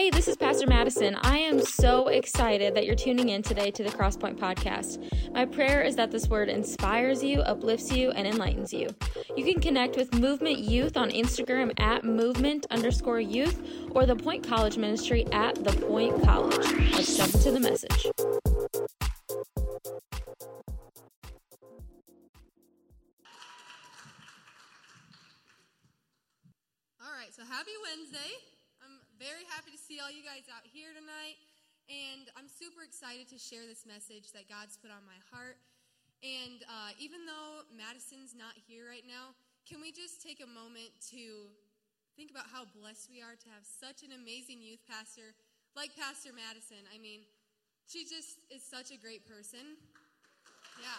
Hey, this is Pastor Madison. I am so excited that you're tuning in today to the Crosspoint podcast. My prayer is that this word inspires you, uplifts you, and enlightens you. You can connect with Movement Youth on Instagram at movement_youth or the Point College Ministry at the Point College. Let's jump into the message. All right, so happy Wednesday. Very happy to see all you guys out here tonight, and I'm super excited to share this message that God's put on my heart. And even though Madison's not here right now, can we just take a moment to think about how blessed we are to have such an amazing youth pastor like Pastor Madison? I mean, she just is such a great person. Yeah.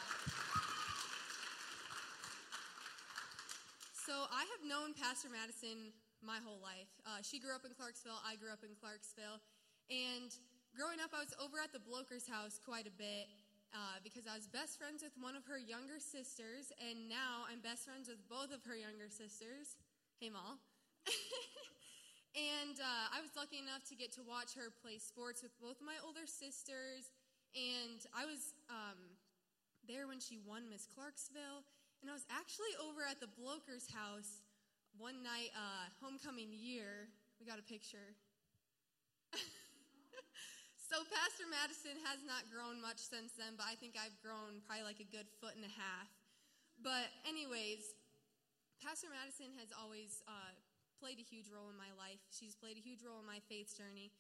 So I have known Pastor Madison my whole life. She grew up in Clarksville. I grew up in Clarksville. And growing up, I was over at the Bloker's house quite a bit because I was best friends with one of her younger sisters, and now I'm best friends with both of her younger sisters. Hey, Molly. And I was lucky enough to get to watch her play sports with both my older sisters, and I was there when she won Miss Clarksville, and I was actually over at the Bloker's house one night, homecoming year. We got a picture. So Pastor Madison has not grown much since then, but I think I've grown probably like a good foot and a half. But anyways, Pastor Madison has always played a huge role in my life. She's played a huge role in my faith journey.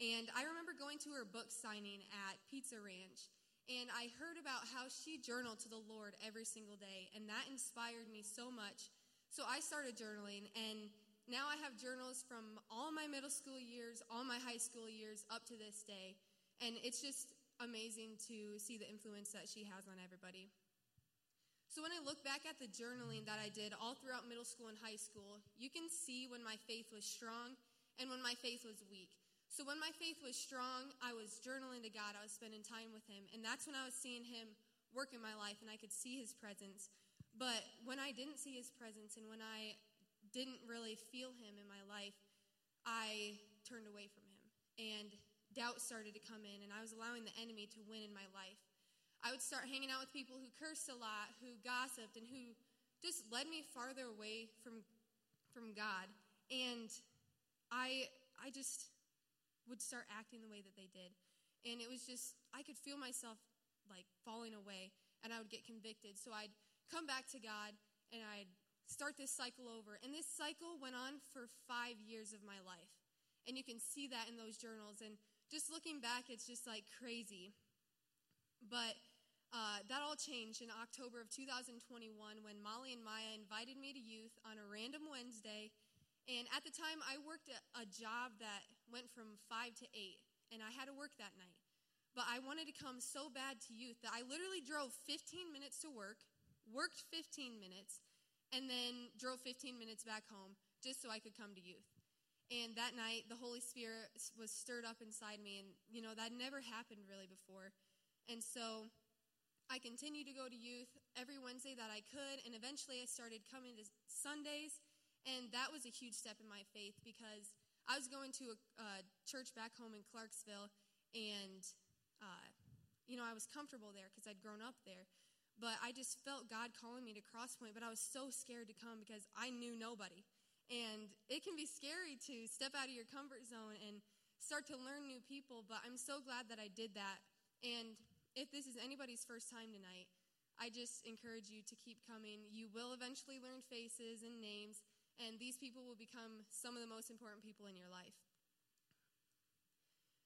And I remember going to her book signing at Pizza Ranch, and I heard about how she journaled to the Lord every single day, and that inspired me so much. So I started journaling, and now I have journals from all my middle school years, all my high school years, up to this day. And it's just amazing to see the influence that she has on everybody. So when I look back at the journaling that I did all throughout middle school and high school, you can see when my faith was strong and when my faith was weak. So when my faith was strong, I was journaling to God. I was spending time with him, and that's when I was seeing him work in my life, and I could see his presence. But when I didn't see his presence and when I didn't really feel him in my life, I turned away from him, and doubt started to come in, and I was allowing the enemy to win in my life. I would start hanging out with people who cursed a lot, who gossiped, and who just led me farther away from God, and I just would start acting the way that they did, and it was just, I could feel myself like falling away, and I would get convicted, so I'd come back to God, and I'd start this cycle over. And this cycle went on for 5 years of my life. And you can see that in those journals. And just looking back, it's just like crazy. But that all changed in October of 2021 when Molly and Maya invited me to youth on a random Wednesday. And at the time, I worked a job that went from 5 to 8, and I had to work that night. But I wanted to come so bad to youth that I literally drove 15 minutes to work, worked 15 minutes, and then drove 15 minutes back home just so I could come to youth. And that night, the Holy Spirit was stirred up inside me, and, you know, that never happened really before. And so I continued to go to youth every Wednesday that I could, and eventually I started coming to Sundays, and that was a huge step in my faith because I was going to a church back home in Clarksville, and, you know, I was comfortable there because I'd grown up there. But I just felt God calling me to Crosspoint, but I was so scared to come because I knew nobody. And it can be scary to step out of your comfort zone and start to learn new people, but I'm so glad that I did that. And if this is anybody's first time tonight, I just encourage you to keep coming. You will eventually learn faces and names, and these people will become some of the most important people in your life.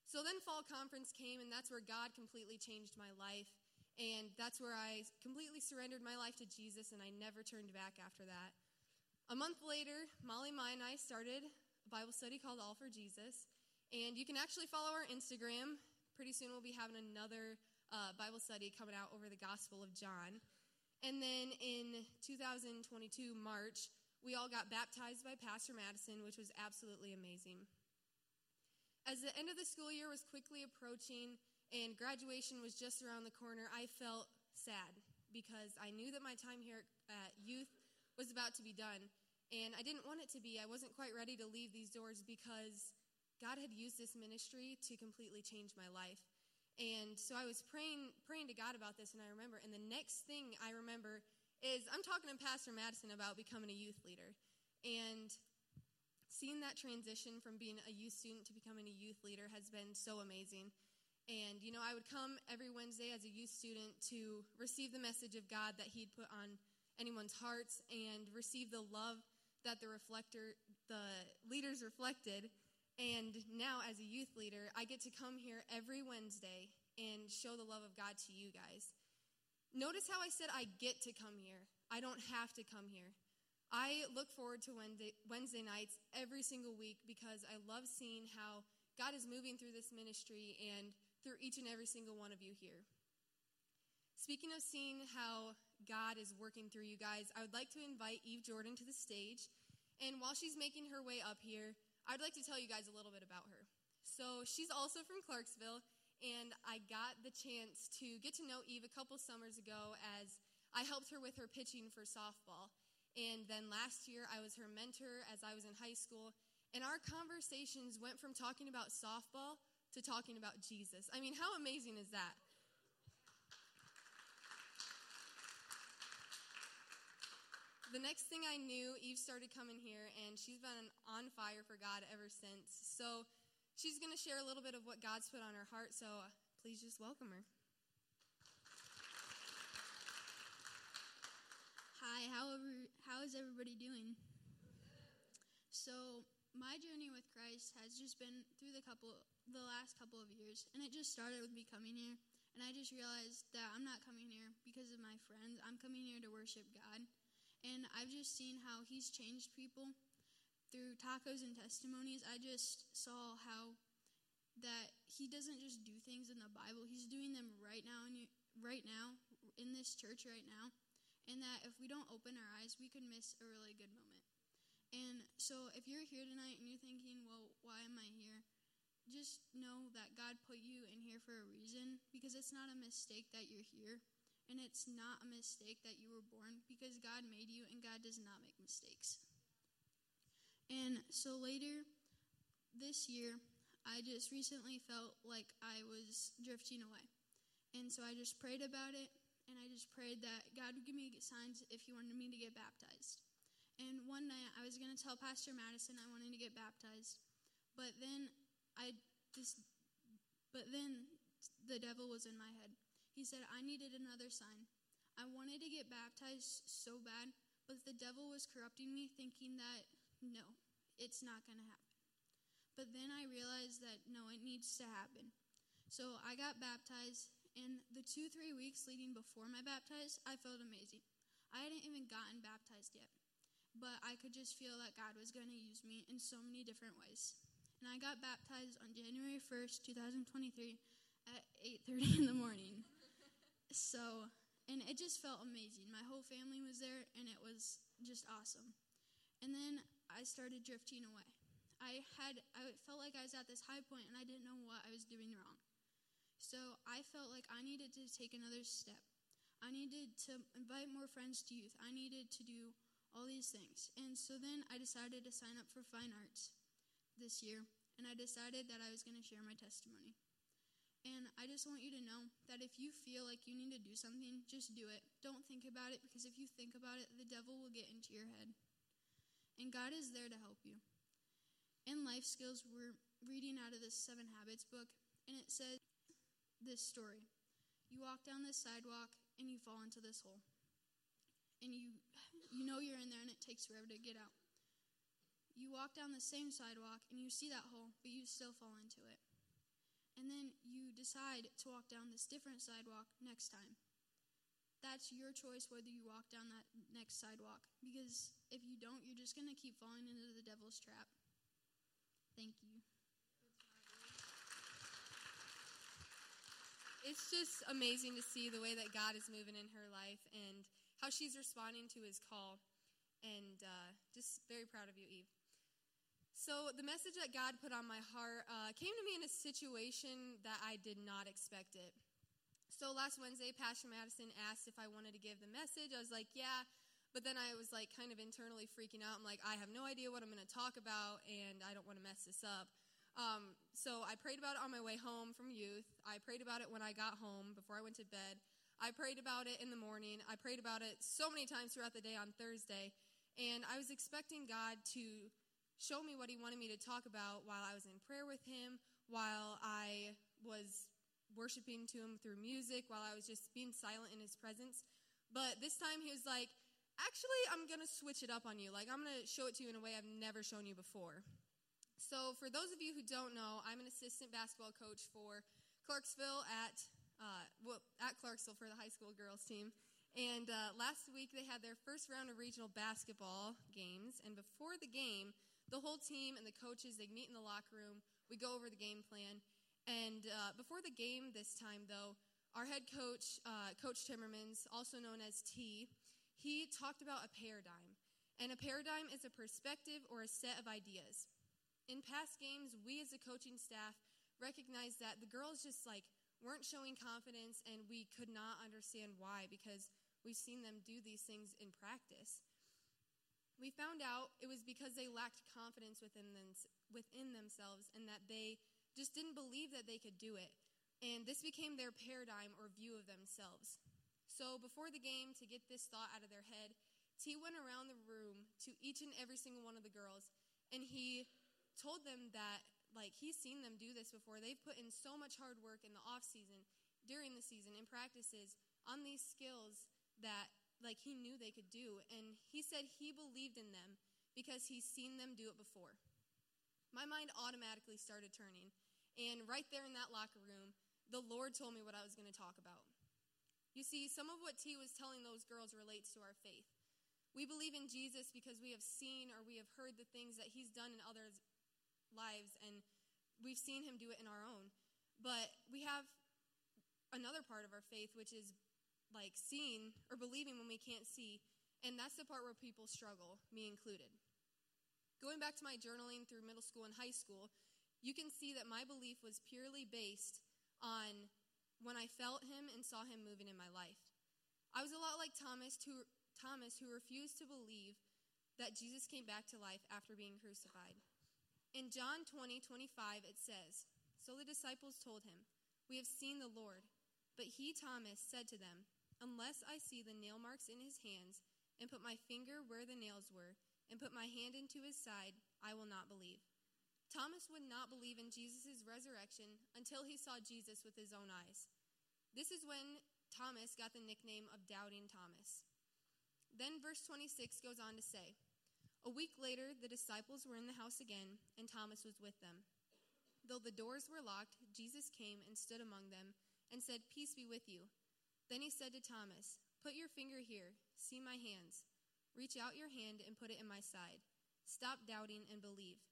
So then fall conference came, and that's where God completely changed my life. And that's where I completely surrendered my life to Jesus, and I never turned back after that. A month later, Molly, Maya, and I started a Bible study called All for Jesus. And you can actually follow our Instagram. Pretty soon we'll be having another Bible study coming out over the Gospel of John. And then in 2022, March, we all got baptized by Pastor Madison, which was absolutely amazing. As the end of the school year was quickly approaching, and graduation was just around the corner, I felt sad because I knew that my time here at youth was about to be done, and I didn't want it to be. I wasn't quite ready to leave these doors because God had used this ministry to completely change my life. And so I was praying to God about this, and I remember, and the next thing I remember is I'm talking to Pastor Madison about becoming a youth leader. And seeing that transition from being a youth student to becoming a youth leader has been so amazing. And, you know, I would come every Wednesday as a youth student to receive the message of God that he'd put on anyone's hearts and receive the love that the leaders reflected. And now as a youth leader, I get to come here every Wednesday and show the love of God to you guys. Notice how I said I get to come here. I don't have to come here. I look forward to Wednesday nights every single week because I love seeing how God is moving through this ministry and through each and every single one of you here. Speaking of seeing how God is working through you guys, I would like to invite Eve Jordan to the stage. And while she's making her way up here, I'd like to tell you guys a little bit about her. So she's also from Clarksville, and I got the chance to get to know Eve a couple summers ago as I helped her with her pitching for softball. And then last year, I was her mentor as I was in high school. And our conversations went from talking about softball to talking about Jesus. I mean, how amazing is that? The next thing I knew, Eve started coming here, and she's been on fire for God ever since. So she's going to share a little bit of what God's put on her heart. So please just welcome her. Hi, how is everybody doing? So my journey with Christ has just been through the last couple of years, and it just started with me coming here, and I just realized that I'm not coming here because of my friends. I'm coming here to worship God, and I've just seen how he's changed people through tacos and testimonies. I just saw how that he doesn't just do things in the Bible. He's doing them right now in this church right now. And that if we don't open our eyes, we could miss a really good moment. And so if you're here tonight and you're thinking, well, why am I here? Just know that God put you in here for a reason, because it's not a mistake that you're here. And it's not a mistake that you were born, because God made you, and God does not make mistakes. And so later this year, I just recently felt like I was drifting away. And so I just prayed about it. And I just prayed that God would give me signs if he wanted me to get baptized. And one night, I was going to tell Pastor Madison I wanted to get baptized. But then the devil was in my head. He said, I needed another sign. I wanted to get baptized so bad, but the devil was corrupting me, thinking that, no, it's not going to happen. But then I realized that, no, it needs to happen. So I got baptized. And the 3 weeks leading before my baptism, I felt amazing. I hadn't even gotten baptized yet, but I could just feel that God was going to use me in so many different ways. And I got baptized on January 1st, 2023 at 8:30 in the morning. So, and it just felt amazing. My whole family was there, and it was just awesome. And then I started drifting away. I felt like I was at this high point, and I didn't know what I was doing wrong. So I felt like I needed to take another step. I needed to invite more friends to youth. I needed to do all these things. And so then I decided to sign up for fine arts this year, and I decided that I was going to share my testimony. And I just want you to know that if you feel like you need to do something, just do it. Don't think about it, because if you think about it, the devil will get into your head. And God is there to help you. In life skills, we're reading out of the 7 Habits book, and it says, this story. You walk down this sidewalk and you fall into this hole. And you know you're in there, and it takes forever to get out. You walk down the same sidewalk and you see that hole, but you still fall into it. And then you decide to walk down this different sidewalk next time. That's your choice whether you walk down that next sidewalk, because if you don't, you're just going to keep falling into the devil's trap. Thank you. It's just amazing to see the way that God is moving in her life and how she's responding to his call. And just very proud of you, Eve. So the message that God put on my heart came to me in a situation that I did not expect it. So last Wednesday, Pastor Madison asked if I wanted to give the message. I was like, yeah. But then I was like kind of internally freaking out. I'm like, I have no idea what I'm going to talk about, and I don't want to mess this up. So I prayed about it on my way home from youth. I prayed about it when I got home before I went to bed. I prayed about it in the morning. I prayed about it so many times throughout the day on Thursday. And I was expecting God to show me what he wanted me to talk about while I was in prayer with him, while I was worshiping to him through music, while I was just being silent in his presence. But this time he was like, actually, I'm going to switch it up on you. Like, I'm going to show it to you in a way I've never shown you before. So for those of you who don't know, I'm an assistant basketball coach for Clarksville at Clarksville for the high school girls team. And last week they had their first round of regional basketball games. And before the game, the whole team and the coaches, they meet in the locker room. We go over the game plan. And before the game this time, though, our head coach, Coach Timmermans, also known as T, he talked about a paradigm. And a paradigm is a perspective or a set of ideas. In past games, we as a coaching staff recognized that the girls just weren't showing confidence, and we could not understand why, because we've seen them do these things in practice. We found out it was because they lacked confidence within themselves, and that they just didn't believe that they could do it. And this became their paradigm or view of themselves. So before the game, to get this thought out of their head, T went around the room to each and every single one of the girls, and he told them that he's seen them do this before. They've put in so much hard work in the off season, during the season, in practices, on these skills that he knew they could do. And he said he believed in them because he's seen them do it before. My mind automatically started turning. And right there in that locker room, the Lord told me what I was going to talk about. You see, some of what T was telling those girls relates to our faith. We believe in Jesus because we have seen or we have heard the things that he's done in others' lives, and we've seen him do it in our own. But we have another part of our faith, which is seeing or believing when we can't see, and that's the part where people struggle, me included. Going back to my journaling through middle school and high school, you can see that my belief was purely based on when I felt him and saw him moving in my life. I was a lot like Thomas who refused to believe that Jesus came back to life after being crucified. In John 20:25, it says, "So the disciples told him, 'We have seen the Lord.' But he, Thomas, said to them, 'Unless I see the nail marks in his hands and put my finger where the nails were and put my hand into his side, I will not believe.'" Thomas would not believe in Jesus' resurrection until he saw Jesus with his own eyes. This is when Thomas got the nickname of Doubting Thomas. Then verse 26 goes on to say, "A week later, the disciples were in the house again, and Thomas was with them. Though the doors were locked, Jesus came and stood among them and said, 'Peace be with you.' Then he said to Thomas, 'Put your finger here. See my hands. Reach out your hand and put it in my side. Stop doubting and believe.'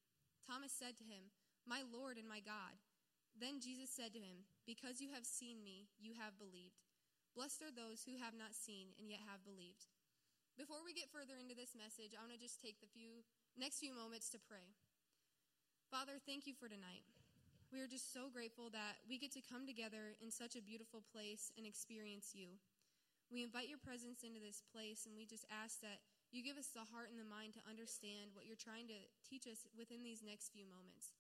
Thomas said to him, 'My Lord and my God.' Then Jesus said to him, 'Because you have seen me, you have believed. Blessed are those who have not seen and yet have believed.'" Before we get further into this message, I want to just take the next few moments to pray. Father, thank you for tonight. We are just so grateful that we get to come together in such a beautiful place and experience you. We invite your presence into this place, and we just ask that you give us the heart and the mind to understand what you're trying to teach us within these next few moments.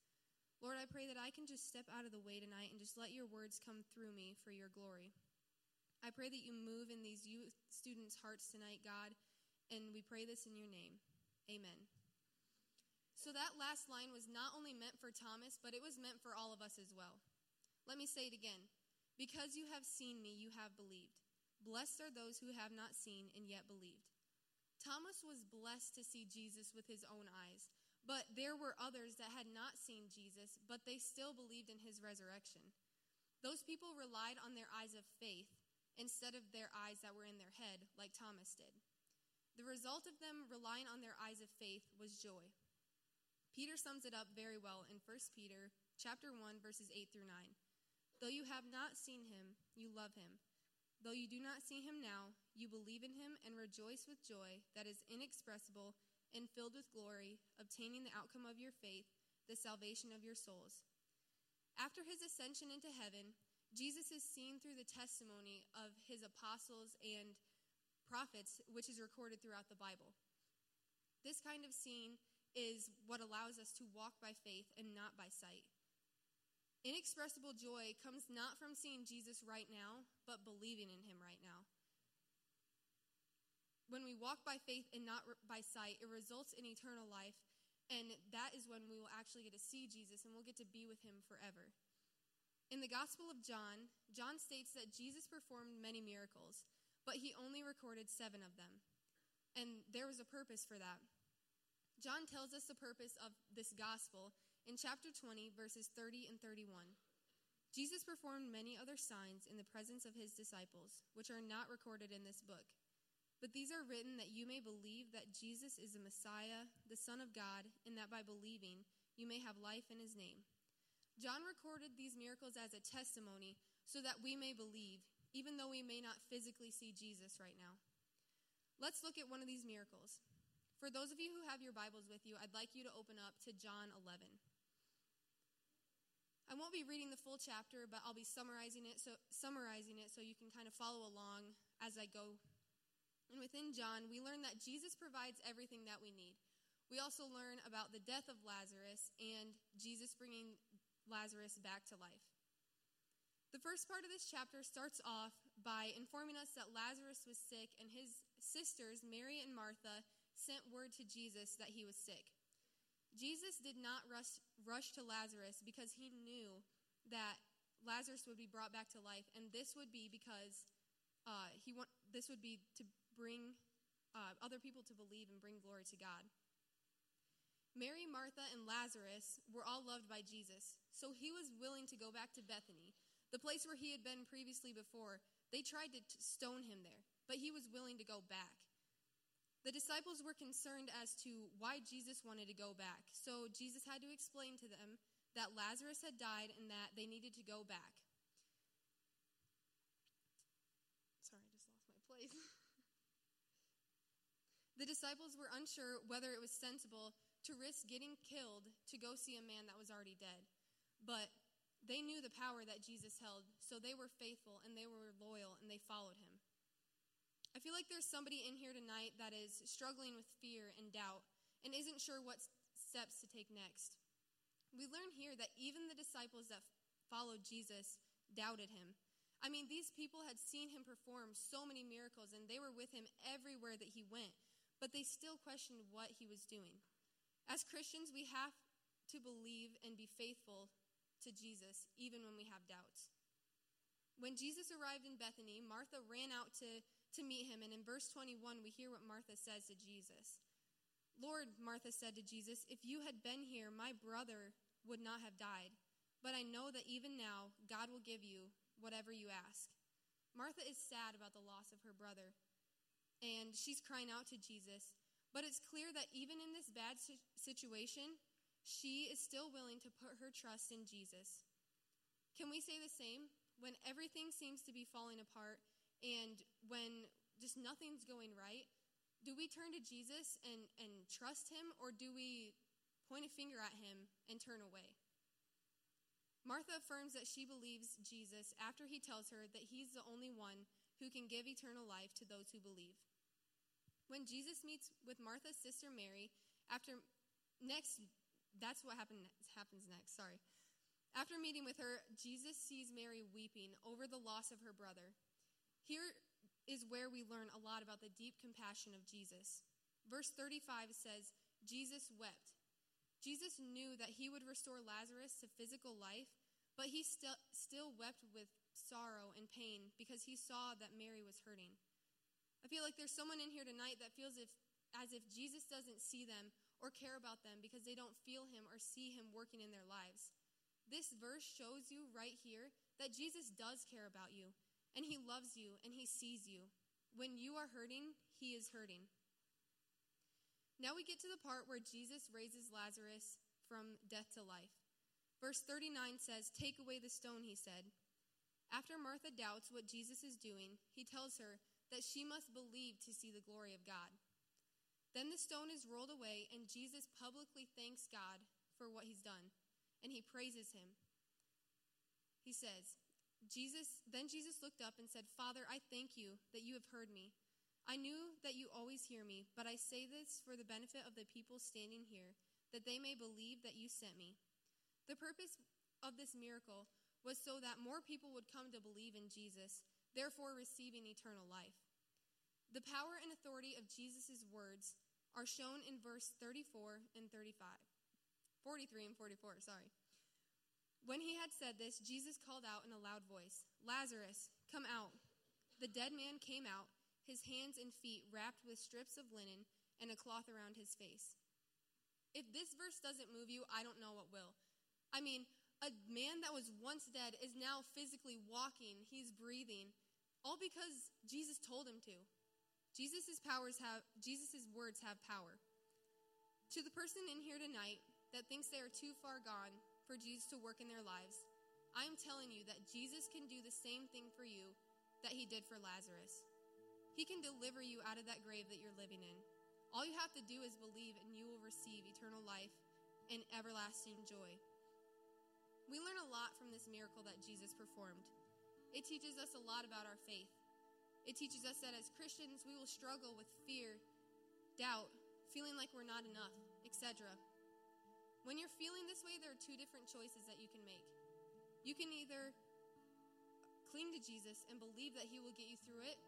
Lord, I pray that I can just step out of the way tonight and just let your words come through me for your glory. I pray that you move in these youth students' hearts tonight, God, and we pray this in your name. Amen. So that last line was not only meant for Thomas, but it was meant for all of us as well. Let me say it again. "Because you have seen me, you have believed. Blessed are those who have not seen and yet believed." Thomas was blessed to see Jesus with his own eyes, but there were others that had not seen Jesus, but they still believed in his resurrection. Those people relied on their eyes of faith instead of their eyes that were in their head, like Thomas did. The result of them relying on their eyes of faith was joy. Peter sums it up very well in 1 Peter chapter 1, verses 8 through 9. "Though you have not seen him, you love him. Though you do not see him now, you believe in him and rejoice with joy that is inexpressible and filled with glory, obtaining the outcome of your faith, the salvation of your souls." After his ascension into heaven, Jesus is seen through the testimony of his apostles and prophets, which is recorded throughout the Bible. This kind of scene is what allows us to walk by faith and not by sight. Inexpressible joy comes not from seeing Jesus right now, but believing in him right now. When we walk by faith and not by sight, it results in eternal life, and that is when we will actually get to see Jesus and we'll get to be with him forever. In the Gospel of John, John states that Jesus performed many miracles, but he only recorded 7 of them. And there was a purpose for that. John tells us the purpose of this gospel in chapter 20, verses 30 and 31. Jesus performed many other signs in the presence of his disciples, which are not recorded in this book. But these are written that you may believe that Jesus is the Messiah, the Son of God, and that by believing you may have life in his name. John recorded these miracles as a testimony so that we may believe, even though we may not physically see Jesus right now. Let's look at one of these miracles. For those of you who have your Bibles with you, I'd like you to open up to John 11. I won't be reading the full chapter, but I'll be summarizing it so you can kind of follow along as I go. And within John, we learn that Jesus provides everything that we need. We also learn about the death of Lazarus and Jesus bringing Lazarus back to life. The first part of this chapter starts off by informing us that Lazarus was sick, and his sisters, Mary and Martha, sent word to Jesus that he was sick. Jesus did not rush to Lazarus because he knew that Lazarus would be brought back to life, and this would be because this would be to bring other people to believe and bring glory to God. Mary, Martha, and Lazarus were all loved by Jesus, so he was willing to go back to Bethany, the place where he had been previously before. They tried to stone him there, but he was willing to go back. The disciples were concerned as to why Jesus wanted to go back, so Jesus had to explain to them that Lazarus had died and that they needed to go back. Sorry, I just lost my place. The disciples were unsure whether it was sensible to risk getting killed to go see a man that was already dead, but they knew the power that Jesus held, so they were faithful and they were loyal and they followed him. I feel like there's somebody in here tonight that is struggling with fear and doubt and isn't sure what steps to take next. We learn here that even the disciples that followed Jesus doubted him. I mean, these people had seen him perform so many miracles and they were with him everywhere that he went, but they still questioned what he was doing. As Christians, we have to believe and be faithful to Jesus even when we have doubts. When Jesus arrived in Bethany, Martha ran out to meet him, and in verse 21 we hear what Martha says to Jesus. Lord, Martha said to Jesus, if you had been here, my brother would not have died, but I know that even now God will give you whatever you ask. Martha is sad about the loss of her brother, and she's crying out to Jesus, but it's clear that even in this bad situation, she is still willing to put her trust in Jesus. Can we say the same? When everything seems to be falling apart, and when just nothing's going right, do we turn to Jesus and trust him, or do we point a finger at him and turn away? Martha affirms that she believes Jesus after he tells her that he's the only one who can give eternal life to those who believe. When Jesus meets with Martha's sister Mary, After meeting with her, Jesus sees Mary weeping over the loss of her brother. Here is where we learn a lot about the deep compassion of Jesus. Verse 35 says, Jesus wept. Jesus knew that he would restore Lazarus to physical life, but he still wept with sorrow and pain because he saw that Mary was hurting. I feel like there's someone in here tonight that feels as if Jesus doesn't see them or care about them because they don't feel him or see him working in their lives. This verse shows you right here that Jesus does care about you. And he loves you, and he sees you. When you are hurting, he is hurting. Now we get to the part where Jesus raises Lazarus from death to life. Verse 39 says, take away the stone, he said. After Martha doubts what Jesus is doing, he tells her that she must believe to see the glory of God. Then the stone is rolled away, and Jesus publicly thanks God for what he's done, and he praises him. He says, Then Jesus looked up and said, Father, I thank you that you have heard me. I knew that you always hear me, but I say this for the benefit of the people standing here, that they may believe that you sent me. The purpose of this miracle was so that more people would come to believe in Jesus, therefore receiving eternal life. The power and authority of Jesus' words are shown in verse 43 and 44. When he had said this, Jesus called out in a loud voice, "Lazarus, come out." The dead man came out, his hands and feet wrapped with strips of linen and a cloth around his face. If this verse doesn't move you, I don't know what will. I mean, a man that was once dead is now physically walking, he's breathing, all because Jesus told him to. Jesus' words have power. To the person in here tonight that thinks they are too far gone for Jesus to work in their lives, I'm telling you that Jesus can do the same thing for you that he did for Lazarus. He can deliver you out of that grave that you're living in. All you have to do is believe, and you will receive eternal life and everlasting joy. We learn a lot from this miracle that Jesus performed. It teaches us a lot about our faith. It teaches us that as Christians, we will struggle with fear, doubt, feeling like we're not enough, etc. When you're feeling this way, there are two different choices that you can make. You can either cling to Jesus and believe that he will get you through it,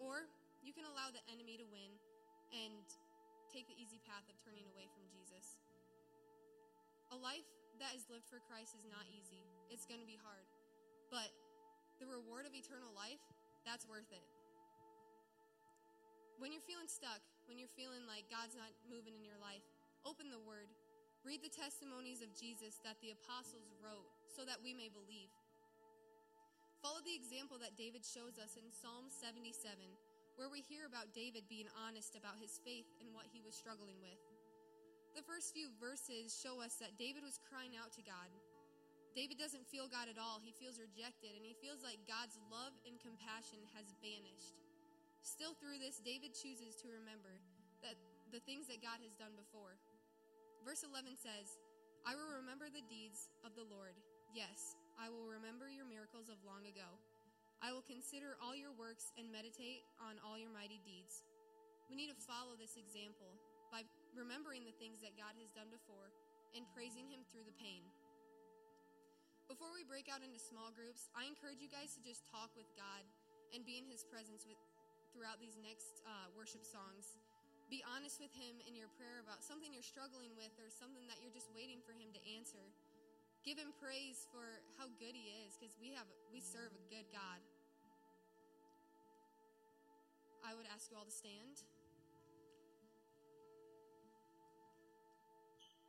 or you can allow the enemy to win and take the easy path of turning away from Jesus. A life that is lived for Christ is not easy. It's going to be hard. But the reward of eternal life, that's worth it. When you're feeling stuck, when you're feeling like God's not moving in your life, open the Word. Read the testimonies of Jesus that the apostles wrote so that we may believe. Follow the example that David shows us in Psalm 77, where we hear about David being honest about his faith and what he was struggling with. The first few verses show us that David was crying out to God. David doesn't feel God at all. He feels rejected, and he feels like God's love and compassion has vanished. Still through this, David chooses to remember that the things that God has done before. Verse 11 says, "I will remember the deeds of the Lord. Yes, I will remember your miracles of long ago. I will consider all your works and meditate on all your mighty deeds." We need to follow this example by remembering the things that God has done before and praising him through the pain. Before we break out into small groups, I encourage you guys to just talk with God and be in his presence throughout these next worship songs. Be honest with him in your prayer about something you're struggling with or something that you're just waiting for him to answer. Give him praise for how good he is, because we serve a good God. I would ask you all to stand.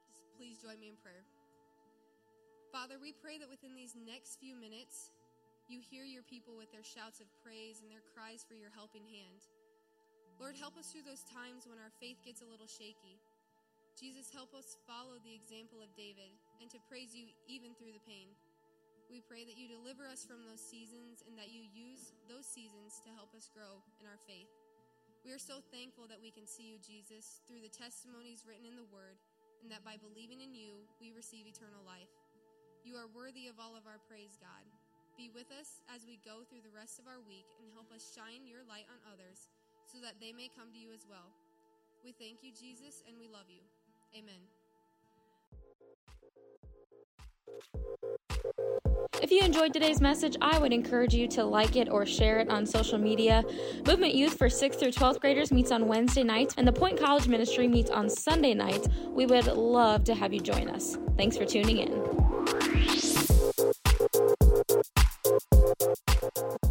Just please join me in prayer. Father, we pray that within these next few minutes, you hear your people with their shouts of praise and their cries for your helping hand. Lord, help us through those times when our faith gets a little shaky. Jesus, help us follow the example of David and to praise you even through the pain. We pray that you deliver us from those seasons and that you use those seasons to help us grow in our faith. We are so thankful that we can see you, Jesus, through the testimonies written in the Word, and that by believing in you, we receive eternal life. You are worthy of all of our praise, God. Be with us as we go through the rest of our week and help us shine your light on others so that they may come to you as well. We thank you, Jesus, and we love you. Amen. If you enjoyed today's message, I would encourage you to like it or share it on social media. Movement Youth for 6th through 12th graders meets on Wednesday nights, and the Point College Ministry meets on Sunday nights. We would love to have you join us. Thanks for tuning in.